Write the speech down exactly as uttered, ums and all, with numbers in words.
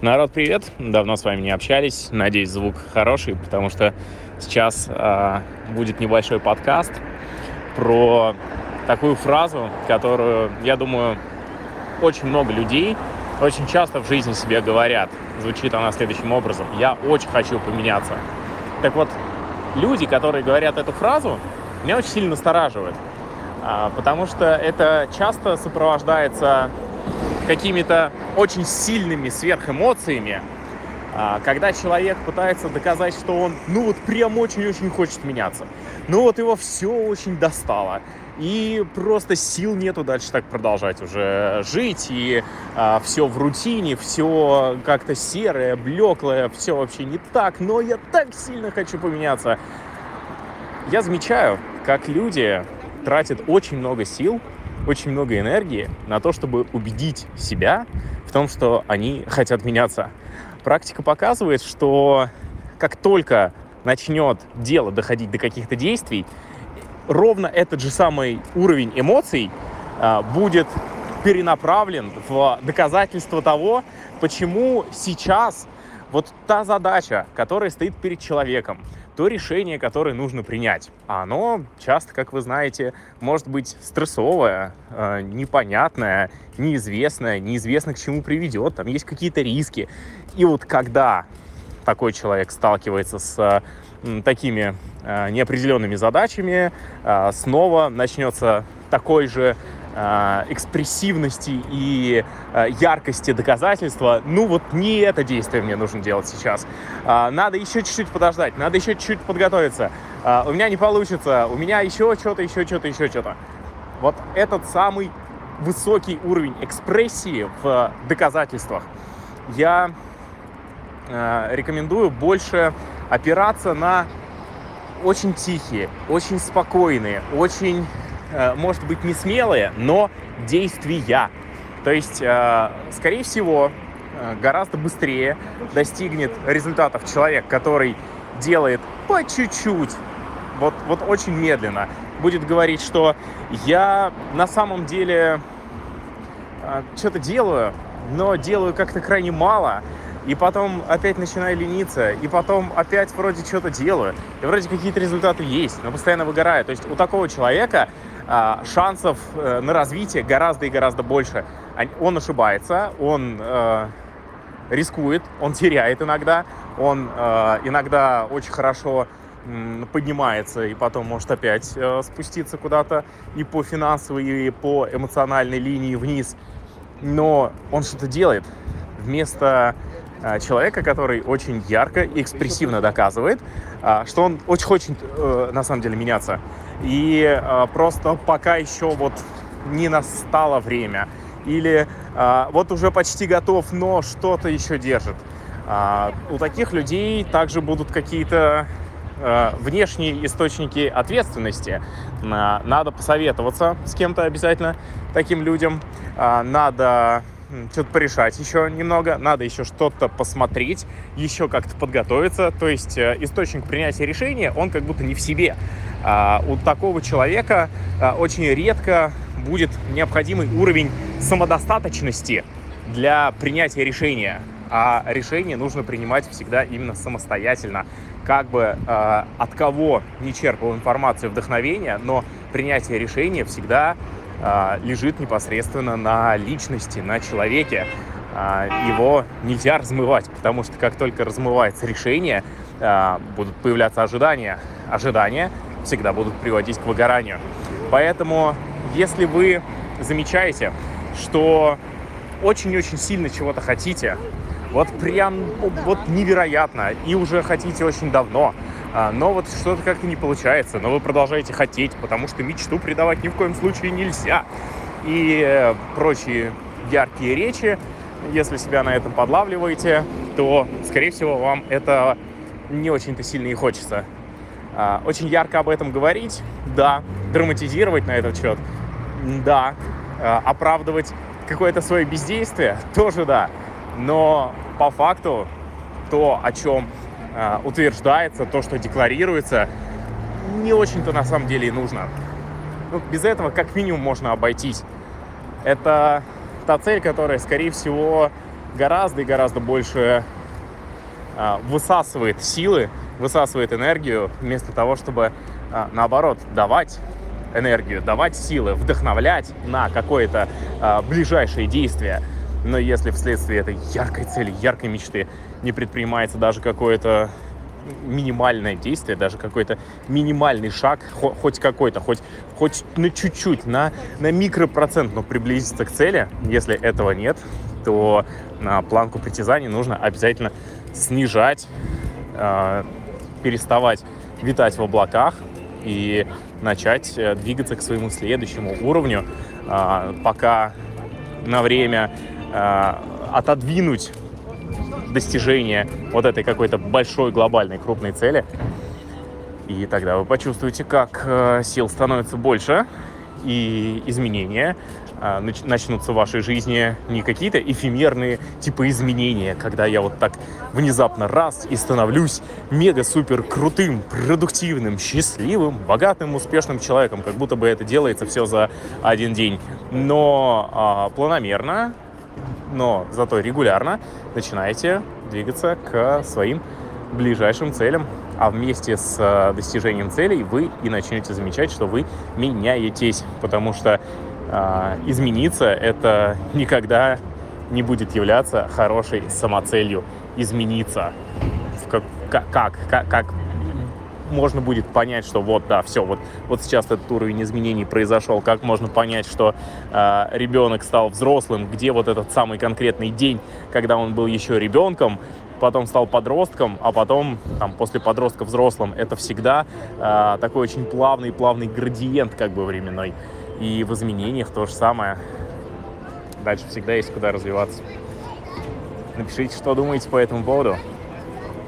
Народ, привет! Давно с вами не общались. Надеюсь, звук хороший, потому что сейчас э, будет небольшой подкаст про такую фразу, которую, я думаю, очень много людей очень часто в жизни себе говорят. Звучит она следующим образом: «Я очень хочу поменяться». Так вот, люди, которые говорят эту фразу, меня очень сильно настораживают, э, потому что это часто сопровождается какими-то очень сильными сверхэмоциями, когда человек пытается доказать, что он, ну вот прям очень-очень хочет меняться, ну вот его все очень достало, и просто сил нету дальше так продолжать уже жить, и а, все в рутине, все как-то серое, блеклое, все вообще не так, но я так сильно хочу поменяться. Я замечаю, как люди тратят очень много сил, очень много энергии на то, чтобы убедить себя в том, что они хотят меняться. Практика показывает, что как только начнет дело доходить до каких-то действий, ровно этот же самый уровень эмоций а, будет перенаправлен в доказательство того, почему сейчас вот та задача, которая стоит перед человеком, то решение, которое нужно принять. А оно часто, как вы знаете, может быть стрессовое, э, непонятное, неизвестное, неизвестно к чему приведет, там есть какие-то риски. И вот когда такой человек сталкивается с э, такими э, неопределенными задачами, э, снова начнется такой же э, экспрессивности и э, яркости доказательства. Ну вот не это действие мне нужно делать сейчас. Э, надо еще чуть-чуть подождать, надо еще чуть-чуть подготовиться. Э, у меня не получится, у меня еще что-то, еще что-то, еще что-то. Вот этот самый высокий уровень экспрессии в э, доказательствах. Я э, рекомендую больше опираться на очень тихие, очень спокойные, очень... может быть, не смелые, но действия. То есть, скорее всего, гораздо быстрее достигнет результатов человек, который делает по чуть-чуть, вот, вот очень медленно. Будет говорить, что я на самом деле что-то делаю, но делаю как-то крайне мало, и потом опять начинаю лениться, и потом опять вроде что-то делаю, и вроде какие-то результаты есть, но постоянно выгораю. То есть у такого человека шансов на развитие гораздо и гораздо больше. Он ошибается, он э, рискует, он теряет иногда, он э, иногда очень хорошо э, поднимается и потом может опять э, спуститься куда-то и по финансовой, и по эмоциональной линии вниз. Но он что-то делает вместо э, человека, который очень ярко и экспрессивно доказывает, э, что он очень хочет э, на самом деле меняться. И э, просто пока еще вот не настало время. Или э, вот уже почти готов, но что-то еще держит. Э, у таких людей также будут какие-то э, внешние источники ответственности. Э, надо посоветоваться с кем-то обязательно таким людям. Э, надо что-то порешать еще немного, надо еще что-то посмотреть, еще как-то подготовиться. То есть источник принятия решения, он как будто не в себе. А у такого человека очень редко будет необходимый уровень самодостаточности для принятия решения. А решение нужно принимать всегда именно самостоятельно. Как бы э, от кого не черпал информацию, вдохновение, но принятие решения всегда лежит непосредственно на личности, на человеке. Его нельзя размывать, потому что как только размывается решение, будут появляться ожидания. Ожидания всегда будут приводить к выгоранию. Поэтому, если вы замечаете, что очень-очень сильно чего-то хотите, вот прям вот невероятно, и уже хотите очень давно, но вот что-то как-то не получается, но вы продолжаете хотеть, потому что мечту предавать ни в коем случае нельзя. И прочие яркие речи, если себя на этом подлавливаете, то, скорее всего, вам это не очень-то сильно и хочется. Очень ярко об этом говорить, да, драматизировать на этот счет, да, оправдывать какое-то свое бездействие, тоже да, но по факту то, о чем утверждается, то, что декларируется, не очень-то на самом деле и нужно. Ну, без этого как минимум можно обойтись. Это та цель, которая, скорее всего, гораздо и гораздо больше высасывает силы, высасывает энергию, вместо того, чтобы, наоборот, давать энергию, давать силы, вдохновлять на какое-то ближайшее действие. Но если вследствие этой яркой цели, яркой мечты не предпринимается даже какое-то минимальное действие, даже какой-то минимальный шаг, хоть какой-то, хоть, хоть на чуть-чуть, на, на микропроцент, но приблизиться к цели, если этого нет, то на планку притязаний нужно обязательно снижать, э, переставать витать в облаках и начать двигаться к своему следующему уровню, э, пока на время э, отодвинуть достижение вот этой какой-то большой, глобальной, крупной цели. И тогда вы почувствуете, как сил становится больше, и изменения начнутся в вашей жизни, не какие-то эфемерные типа изменения, когда я вот так внезапно раз и становлюсь мега-супер крутым, продуктивным, счастливым, богатым, успешным человеком, как будто бы это делается все за один день. Но а, планомерно, но зато регулярно начинаете двигаться к своим ближайшим целям. А вместе с достижением целей вы и начнете замечать, что вы меняетесь, потому что э, измениться — это никогда не будет являться хорошей самоцелью. Измениться. Как, как, как, как можно будет понять, что вот, да, все, вот, вот сейчас этот уровень изменений произошел, как можно понять, что э, ребенок стал взрослым, где вот этот самый конкретный день, когда он был еще ребенком, потом стал подростком, а потом, там, после подростка взрослым. Это всегда э, такой очень плавный, плавный градиент, как бы, временной. И в изменениях то же самое. Дальше всегда есть куда развиваться. Напишите, что думаете по этому поводу.